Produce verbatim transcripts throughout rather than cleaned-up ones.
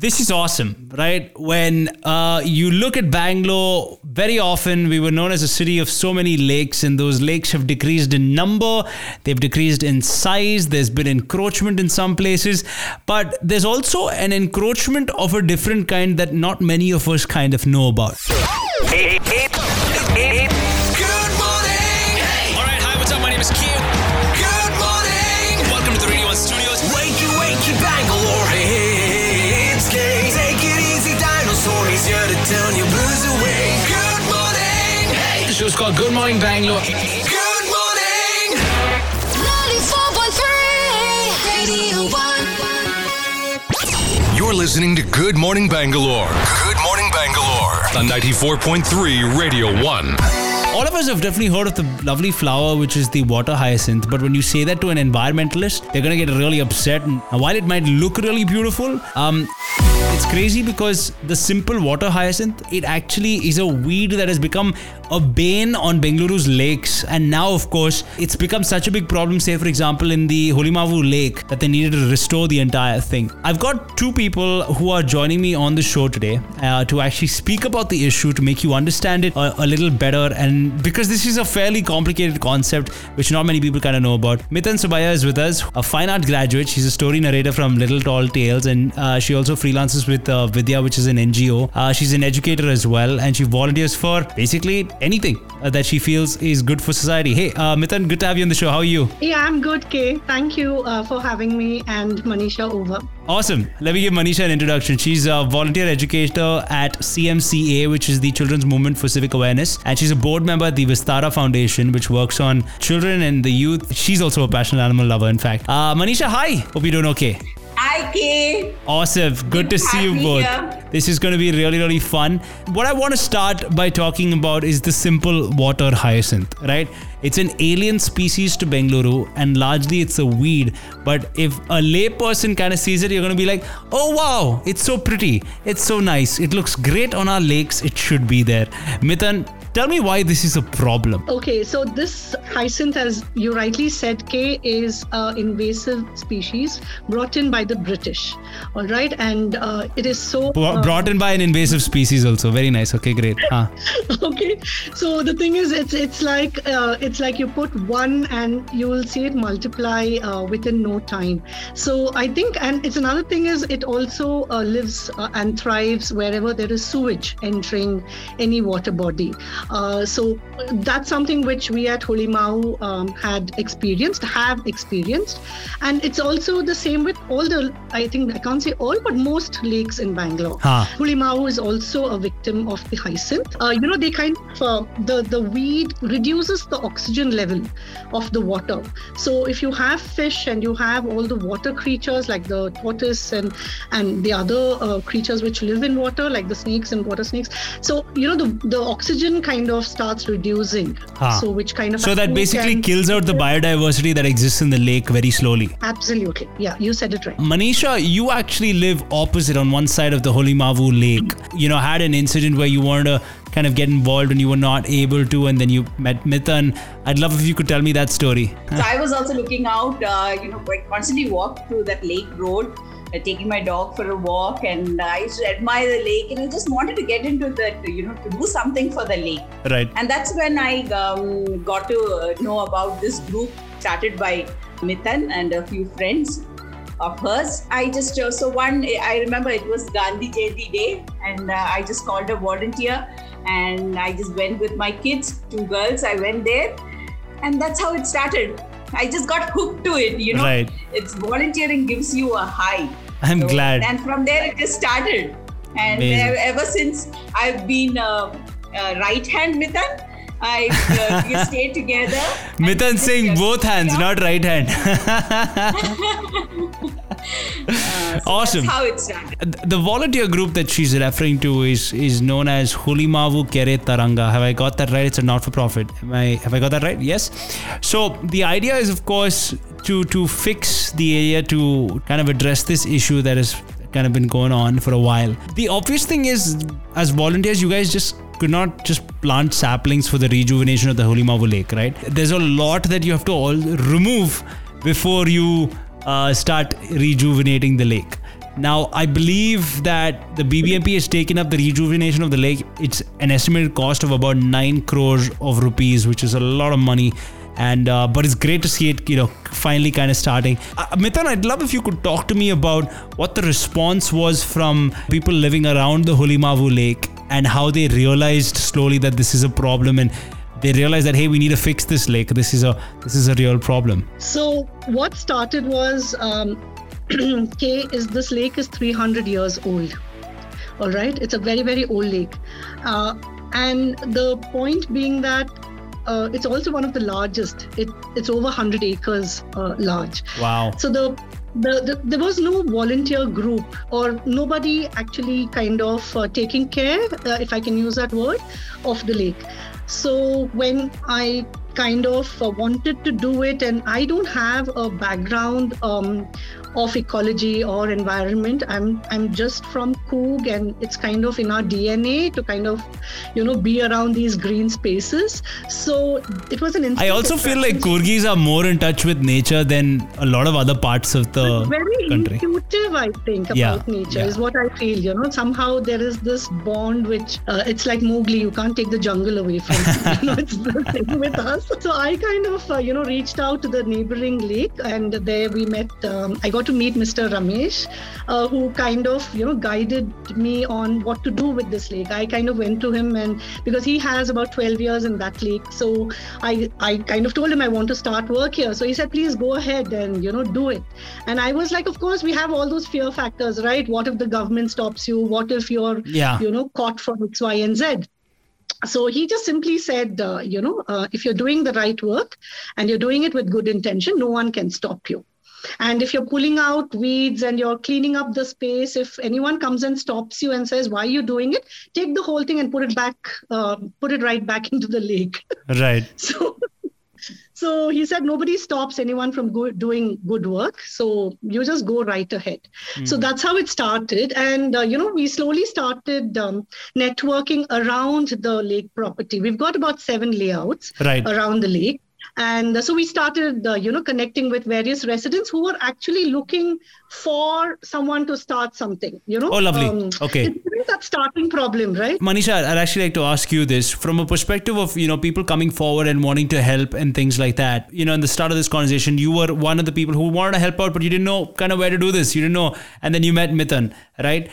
This is awesome, right? When uh, you look at Bangalore, very often we were known as a city of so many lakes, and those lakes have decreased in number. They've decreased in size. There's been encroachment in some places, but there's also an encroachment of a different kind that not many of us kind of know about. Hey, hey, hey. Hey, hey. Good morning! Hey. All right, hi, what's up? My name is Q. Good morning! Welcome to the Radio One Studios. Wakey, wakey, Bangalore. Hey, hey. Take it easy, dinosaur. He's here to turn your blues away. Good morning. Hey. The show's called Good Morning Bangalore. Good morning. ninety-four point three, Radio one. You're listening to Good Morning Bangalore. Good Morning Bangalore on ninety-four point three Radio one. All of us have definitely heard of the lovely flower, which is the water hyacinth. But when you say that to an environmentalist, they're going to get really upset. And while it might look really beautiful, um, it's crazy because the simple water hyacinth, it actually is a weed that has become a bane on Bengaluru's lakes. And now, of course, it's become such a big problem, say, for example, in the Hulimavu Lake, that they needed to restore the entire thing. I've got two people who are joining me on the show today uh, to actually speak about the issue, to make you understand it a, a little better, and because this is a fairly complicated concept which not many people kind of know about. Mithan Subhaya is with us, a fine art graduate. She's a story narrator from Little Tall Tales, and uh, she also freelances with uh, Vidya, which is an N G O. Uh, she's an educator as well, and she volunteers for basically anything uh, that she feels is good for society. Hey, uh, Mithan, good to have you on the show. How are you? Yeah, I'm good, Kay. Thank you uh, for having me and Manisha over. Awesome. Let me give Manisha an introduction. She's a volunteer educator at C M C A, which is the Children's Movement for Civic Awareness, and she's a board member at the Vistara Foundation, which works on children and the youth. She's also a passionate animal lover, in fact. Uh, Manisha, hi. Hope you're doing okay. Hi, Kay. Awesome. Good, Good to see you both. Here. This is going to be really, really fun. What I want to start by talking about is the simple water hyacinth, right? It's an alien species to Bengaluru, and largely it's a weed. But if a lay person kind of sees it, you're going to be like, oh, wow, it's so pretty. It's so nice. It looks great on our lakes. It should be there. Mithan, tell me why this is a problem. Okay, so this hyacinth, as you rightly said, Kay, is an invasive species brought in by the British. All right, and uh, it is so... Uh, brought in by an invasive species also. Very nice. Okay, great. Huh. Okay, so the thing is, it's it's like uh, it's like you put one and you will see it multiply uh, within no time. So I think, and it's another thing is, it also uh, lives uh, and thrives wherever there is sewage entering any water body. Uh, so that's something which we at Hulimavu um, had experienced, have experienced. And it's also the same with all the, I think, I can't say all, but most lakes in Bangalore. Huh. Hulimavu is also a victim of the hyacinth. Uh, you know, they kind of, uh, the, the weed reduces the oxygen level of the water. So if you have fish and you have all the water creatures like the tortoise and, and the other uh, creatures which live in water, like the snakes and water snakes. So, you know, the, the oxygen kind of starts reducing. Huh. So which kind of... So that basically can... kills out the biodiversity that exists in the lake very slowly. Absolutely. Yeah, you said it right. Manisha, you actually live opposite on one side of the Hulimavu Lake. You know, had an incident where you wanted to kind of get involved and you were not able to, and then you met Mithan. I'd love if you could tell me that story. So I was also looking out, uh, you know, constantly walk through that lake road, uh, taking my dog for a walk, and uh, I used to admire the lake, and I just wanted to get into that, you know, to do something for the lake. Right. And that's when I um, got to know about this group started by Mithan and a few friends of hers. I just, uh, so one, I remember it was Gandhi Jayanti Day, and uh, I just called a volunteer, and I just went with my kids, two girls, I went there, and that's how it started. I just got hooked to it, you know. Right. It's volunteering gives you a high. I'm so glad. And from there it just started. And uh, ever since I've been uh, uh, right hand Mithan. I uh, we stay together. Mithan saying both hands, yeah. Not right hand. uh, so awesome. That's how it started. The volunteer group that she's referring to is is known as Hulimavu Kere Taranga. Have I got that right? It's a not-for-profit. Am I, have I got that right? Yes. So the idea is, of course, to to fix the area, to kind of address this issue that has kind of been going on for a while. The obvious thing is, as volunteers, you guys just could not just plant saplings for the rejuvenation of the Hulimavu Lake, right? There's a lot that you have to all remove before you uh, start rejuvenating the lake. Now, I believe that the B B M P has taken up the rejuvenation of the lake. It's an estimated cost of about nine crores of rupees, which is a lot of money. And uh, but it's great to see it, you know, finally kind of starting. Uh, Mithan, I'd love if you could talk to me about what the response was from people living around the Hulimavu Lake and how they realized slowly that this is a problem, and they realized that, hey, we need to fix this lake. This is a this is a real problem. So what started was, um, K, is this lake is three hundred years old. All right, it's a very, very old lake. Uh, and the point being that Uh, it's also one of the largest. It, it's over one hundred acres uh, large. Wow. So the, the, the there was no volunteer group or nobody actually kind of uh, taking care, uh, if I can use that word, of the lake. So when I kind of uh, wanted to do it, and I don't have a background um, of ecology or environment. I'm I'm just from Coorg, and it's kind of in our D N A to kind of, you know, be around these green spaces. So it was an. I also feel like Coorgis are more in touch with nature than a lot of other parts of the very country. Very intuitive, I think, about yeah, nature yeah. is what I feel. You know, somehow there is this bond which uh, it's like Mowgli. You can't take the jungle away from you. You know, it's the same with us. So I kind of, uh, you know, reached out to the neighboring lake, and there we met, um, I got to meet Mister Ramesh, uh, who kind of, you know, guided me on what to do with this lake. I kind of went to him, and because he has about twelve years in that lake. So I, I kind of told him I want to start work here. So he said, please go ahead and, you know, do it. And I was like, of course, we have all those fear factors, right? What if the government stops you? What if you're, yeah. you know, caught for X, Y, and Z? So he just simply said, uh, you know, uh, if you're doing the right work and you're doing it with good intention, no one can stop you. And if you're pulling out weeds and you're cleaning up the space, if anyone comes and stops you and says, why are you doing it? Take the whole thing and put it back, uh, put it right back into the lake. Right. So, so he said, nobody stops anyone from go- doing good work. So you just go right ahead. Mm. So that's how it started. And, uh, you know, we slowly started um, networking around the lake property. We've got about seven layouts right. around the lake. And so we started, uh, you know, connecting with various residents who were actually looking for someone to start something, you know. Oh, lovely. Um, okay. It's that starting problem, right? Manisha, I'd actually like to ask you this from a perspective of, you know, people coming forward and wanting to help and things like that. You know, in the start of this conversation, you were one of the people who wanted to help out, but you didn't know kind of where to do this. You didn't know. And then you met Mithan, right?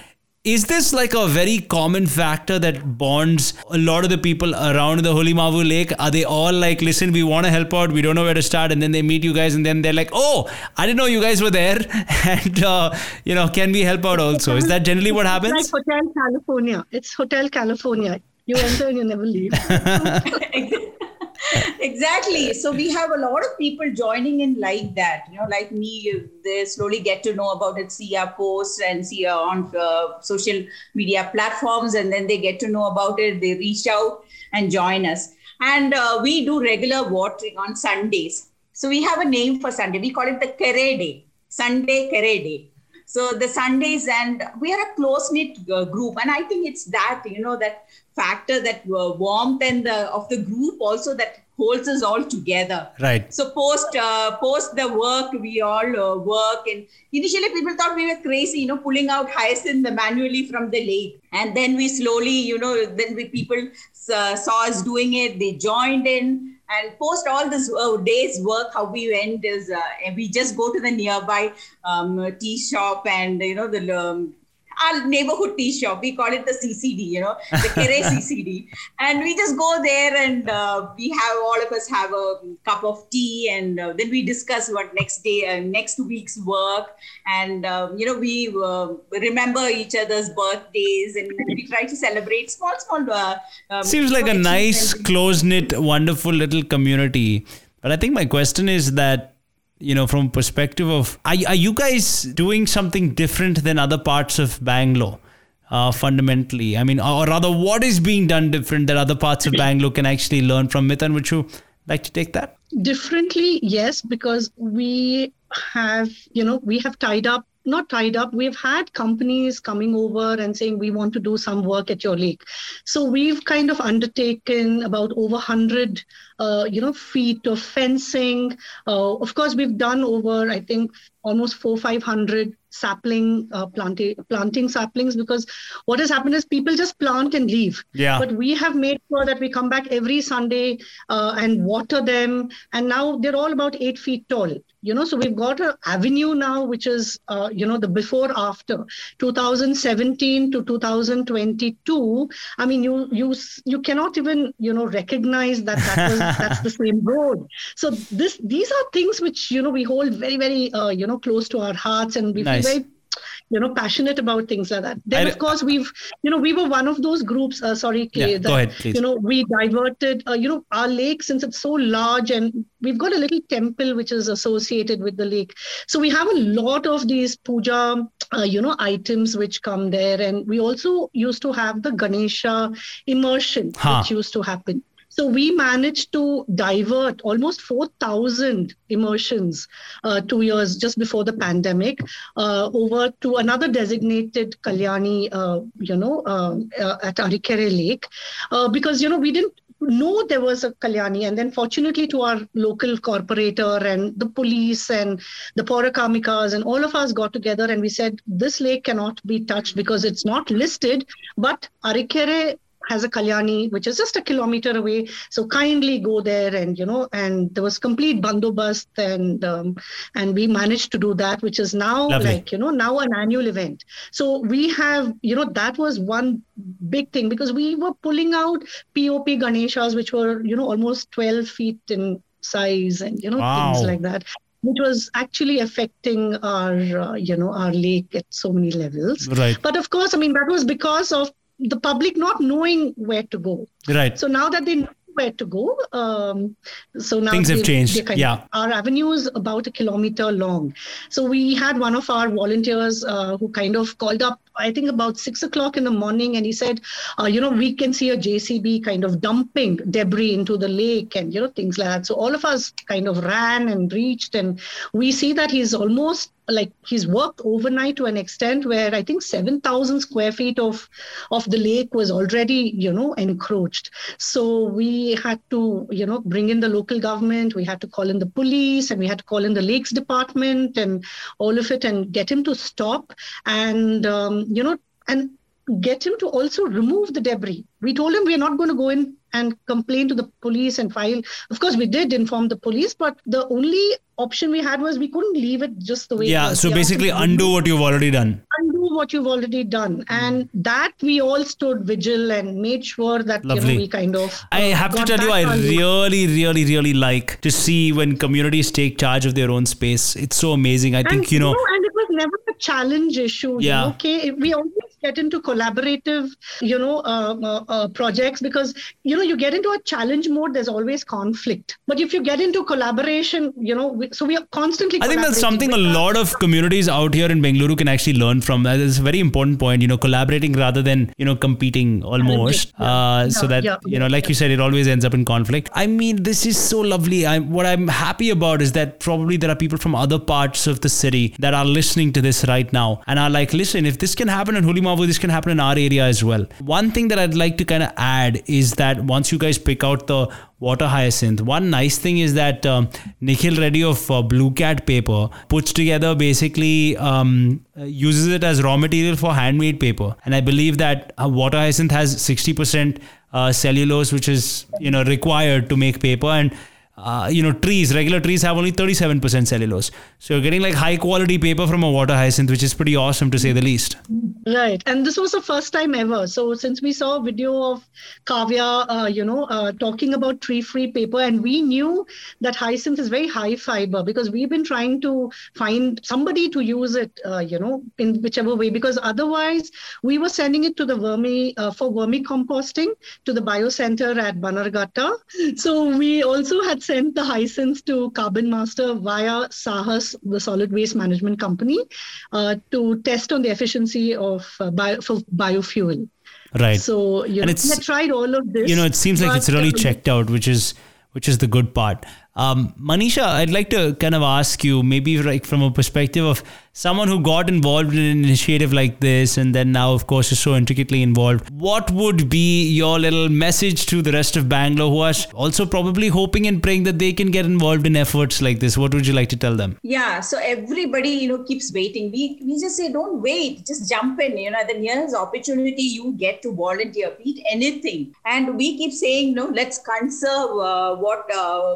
Is this like a very common factor that bonds a lot of the people around the Hulimavu Lake? Are they all like, listen, we want to help out. We don't know where to start. And then they meet you guys and then they're like, oh, I didn't know you guys were there. And, uh, you know, can we help out also? Is that generally what happens? It's like Hotel California. It's Hotel California. You enter and you never leave. Exactly. So we have a lot of people joining in like that, you know, like me, they slowly get to know about it, see our posts and see our on uh, social media platforms. And then they get to know about it. They reach out and join us. And uh, we do regular watering on Sundays. So we have a name for Sunday. We call it the Kere Day, Sunday Kere Day. So the Sundays, and we are a close-knit uh, group. And I think it's that, you know, that factor, that uh, warmth and the, of the group also that holds us all together. Right. So post uh, post the work, we all uh, work. And initially people thought we were crazy, you know, pulling out hyacinth manually from the lake. And then we slowly, you know, then we, people uh, saw us doing it. They joined in. And post all this uh, day's work, how we went is uh, we just go to the nearby um, tea shop and, you know, the um, our neighborhood tea shop. We call it the C C D, you know, the Kere C C D. And we just go there and uh, we have, all of us have a cup of tea, and uh, then we discuss what next day, uh, next week's work. And, um, you know, we uh, remember each other's birthdays and we try to celebrate small, small. Uh, um, Seems like a nice, close-knit, wonderful little community. But I think my question is that, you know, from perspective of, are, are you guys doing something different than other parts of Bangalore uh, fundamentally? I mean, or rather, what is being done different that other parts of Bangalore can actually learn from? Mithan, would you like to take that? Differently, yes, because we have, you know, we have tied up not tied up. We've had companies coming over and saying, we want to do some work at your lake. So we've kind of undertaken about over one hundred, uh, you know, feet of fencing. Uh, of course, we've done over, I think, almost four hundred, five hundred sapling uh, planting, planting saplings, because what has happened is people just plant and leave. Yeah. But we have made sure that we come back every Sunday uh, and water them. And now they're all about eight feet tall. You know, so we've got an avenue now, which is, uh, you know, the before after twenty seventeen to two thousand twenty-two. I mean, you you you cannot even, you know, recognize that, that was, that's the same road. So this these are things which, you know, we hold very, very, uh, you know, close to our hearts, and we feel nice. very, you know, passionate about things like that. Then, I, of course, we've, you know, we were one of those groups, uh, sorry, Kay, yeah, that, go ahead, please. You know, we diverted, uh, you know, our lake, since it's so large, and we've got a little temple which is associated with the lake. So we have a lot of these puja, uh, you know, items which come there. And we also used to have the Ganesha immersion, huh. which used to happen. So we managed to divert almost four thousand immersions uh, two years just before the pandemic uh, over to another designated Kalyani, uh, you know, uh, uh, at Arkere Lake, uh, because, you know, we didn't know there was a Kalyani. And then fortunately to our local corporator and the police and the Paurakarmikas and all of us got together and we said, this lake cannot be touched because it's not listed, but Arkere has a Kalyani, which is just a kilometer away. So kindly go there. And, you know, and there was complete bandobast, and um, and we managed to do that, which is now Lovely. like, you know, now an annual event. So we have, you know, that was one big thing, because we were pulling out P O P Ganeshas, which were, you know, almost twelve feet in size, and, you know, wow. things like that, which was actually affecting our, uh, you know, our lake at so many levels. Right. But of course, I mean, that was because of the public not knowing where to go. Right. So now that they know where to go, um, so now things have changed. Yeah. Of, our avenue is about a kilometer long. So we had one of our volunteers uh, who kind of called up, I think about six o'clock in the morning. And he said, uh, you know, we can see a J C B kind of dumping debris into the lake and, you know, things like that. So all of us kind of ran and reached, and we see that he's almost like he's worked overnight to an extent where I think seven thousand square feet of, of the lake was already, you know, encroached. So we had to, you know, bring in the local government. We had to call in the police, and we had to call in the lakes department and all of it, and get him to stop and, um, you know, and get him to also remove the debris. We told him we're not going to go in and complain to the police and file. Of course, we did inform the police, but the only option we had was we couldn't leave it just the way yeah, it was. Yeah, so basically undo what you've already done. Undo what you've already done. And that we all stood vigil and made sure that Lovely. you know, we kind of... Uh, I have to tell you, I really, really, really like to see when communities take charge of their own space. It's so amazing. I and, think, you know... No, and it was never a challenge issue. Yeah. Okay, we always get into collaborative, you know, uh, uh, uh, projects because, you know, you get into a challenge mode, there's always conflict. But if you get into collaboration, you know, we, so we are constantly I think that's something a lot of communities out here in Bengaluru can actually learn from. That is a very important point, you know, collaborating rather than, you know, competing almost. Yeah. Uh, yeah. So that, yeah. you know, like you said, it always ends up in conflict. I mean, this is so lovely. I'm, what I'm happy about is that probably there are people from other parts of the city that are listening to this right now and are like, listen, if this can happen in Hulimavu, this can happen in our area as well. One thing that I'd like to kind of add is that once you guys pick out the water hyacinth, one nice thing is that um, Nikhil Reddy of uh, Blue Cat Paper puts together basically um, uses it as raw material for handmade paper, and I believe that uh, water hyacinth has sixty percent uh, cellulose, which is, you know, required to make paper, and Uh, you know, trees, regular trees have only thirty-seven percent cellulose. So you're getting like high quality paper from a water hyacinth, which is pretty awesome to say the least. Right. And this was the first time ever. So since we saw a video of Kavya, uh, you know, uh, talking about tree-free paper, and we knew that hyacinth is very high fiber because we've been trying to find somebody to use it, uh, you know, in whichever way, because otherwise we were sending it to the vermi, uh, for vermicomposting to the biocenter at Bannerghatta. So we also had sent the hyacinths to Carbon Master via Sahas, the solid waste management company, uh, to test on the efficiency of uh, bio, for biofuel. Right. So you know, I tried all of this. You know, it seems like it's really checked out, which is which is the good part. Um, Manisha, I'd like to kind of ask you, maybe like from a perspective of someone who got involved in an initiative like this and then now, of course, is so intricately involved, what would be your little message to the rest of Bangalore who are also probably hoping and praying that they can get involved in efforts like this? What would you like to tell them? Yeah, so everybody, you know, keeps waiting. We we just say, don't wait, just jump in. You know, the nearest opportunity you get to volunteer, beat anything. And we keep saying, no, let's conserve uh, what uh,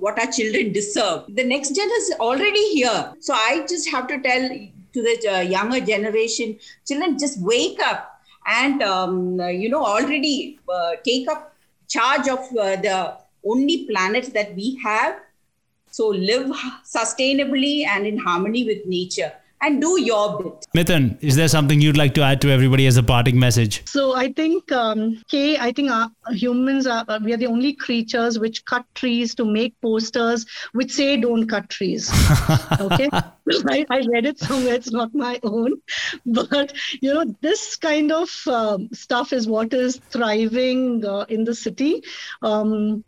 what our children deserve. The next gen is already here. So I just have to tell to the uh, younger generation, children, just wake up and, um, you know, already uh, take up charge of uh, the only planet that we have. So live sustainably and in harmony with nature. And do your bit. Mithan, is there something you'd like to add to everybody as a parting message? So I think, um, Kay, I think our, humans, are we are the only creatures which cut trees to make posters which say don't cut trees. Okay, I, I read it somewhere, it's not my own. But, you know, this kind of uh, stuff is what is thriving uh, in the city. Um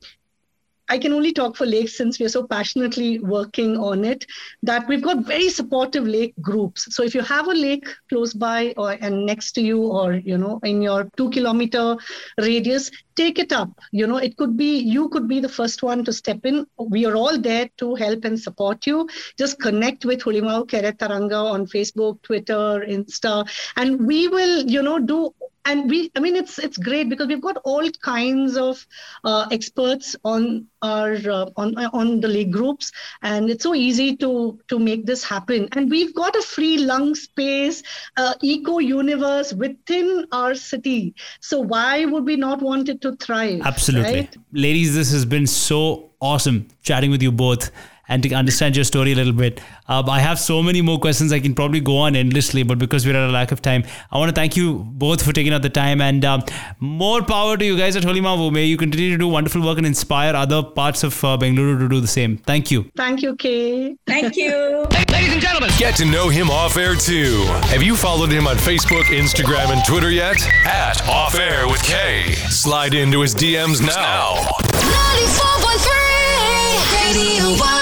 I can only talk for Lake since we are so passionately working on it, that we've got very supportive Lake groups. So if you have a lake close by or and next to you, or, you know, in your two kilometer radius, take it up. You know, it could be, you could be the first one to step in. We are all there to help and support you. Just connect with Hulimavu Kere Taranga on Facebook, Twitter, Insta, and we will, you know, do. And we, I mean, it's it's great because we've got all kinds of uh, experts on our uh, on on the lake groups, and it's so easy to to make this happen. And we've got a free lung space, uh, eco universe within our city. So why would we not want it to thrive? Absolutely, right? Ladies, this has been so awesome chatting with you both. And to understand your story a little bit. Uh, I have so many more questions. I can probably go on endlessly, but because we're at a lack of time, I want to thank you both for taking out the time, and um, more power to you guys at Hulimavu. May you continue to do wonderful work and inspire other parts of uh, Bengaluru to do the same. Thank you. Thank you, Kay. Thank you. Hey, ladies and gentlemen, get to know him off air too. Have you followed him on Facebook, Instagram, and Twitter yet? At Off Air with Kay. Slide into his D Ms now. ninety-four point three Radio One.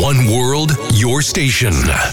One World, your station.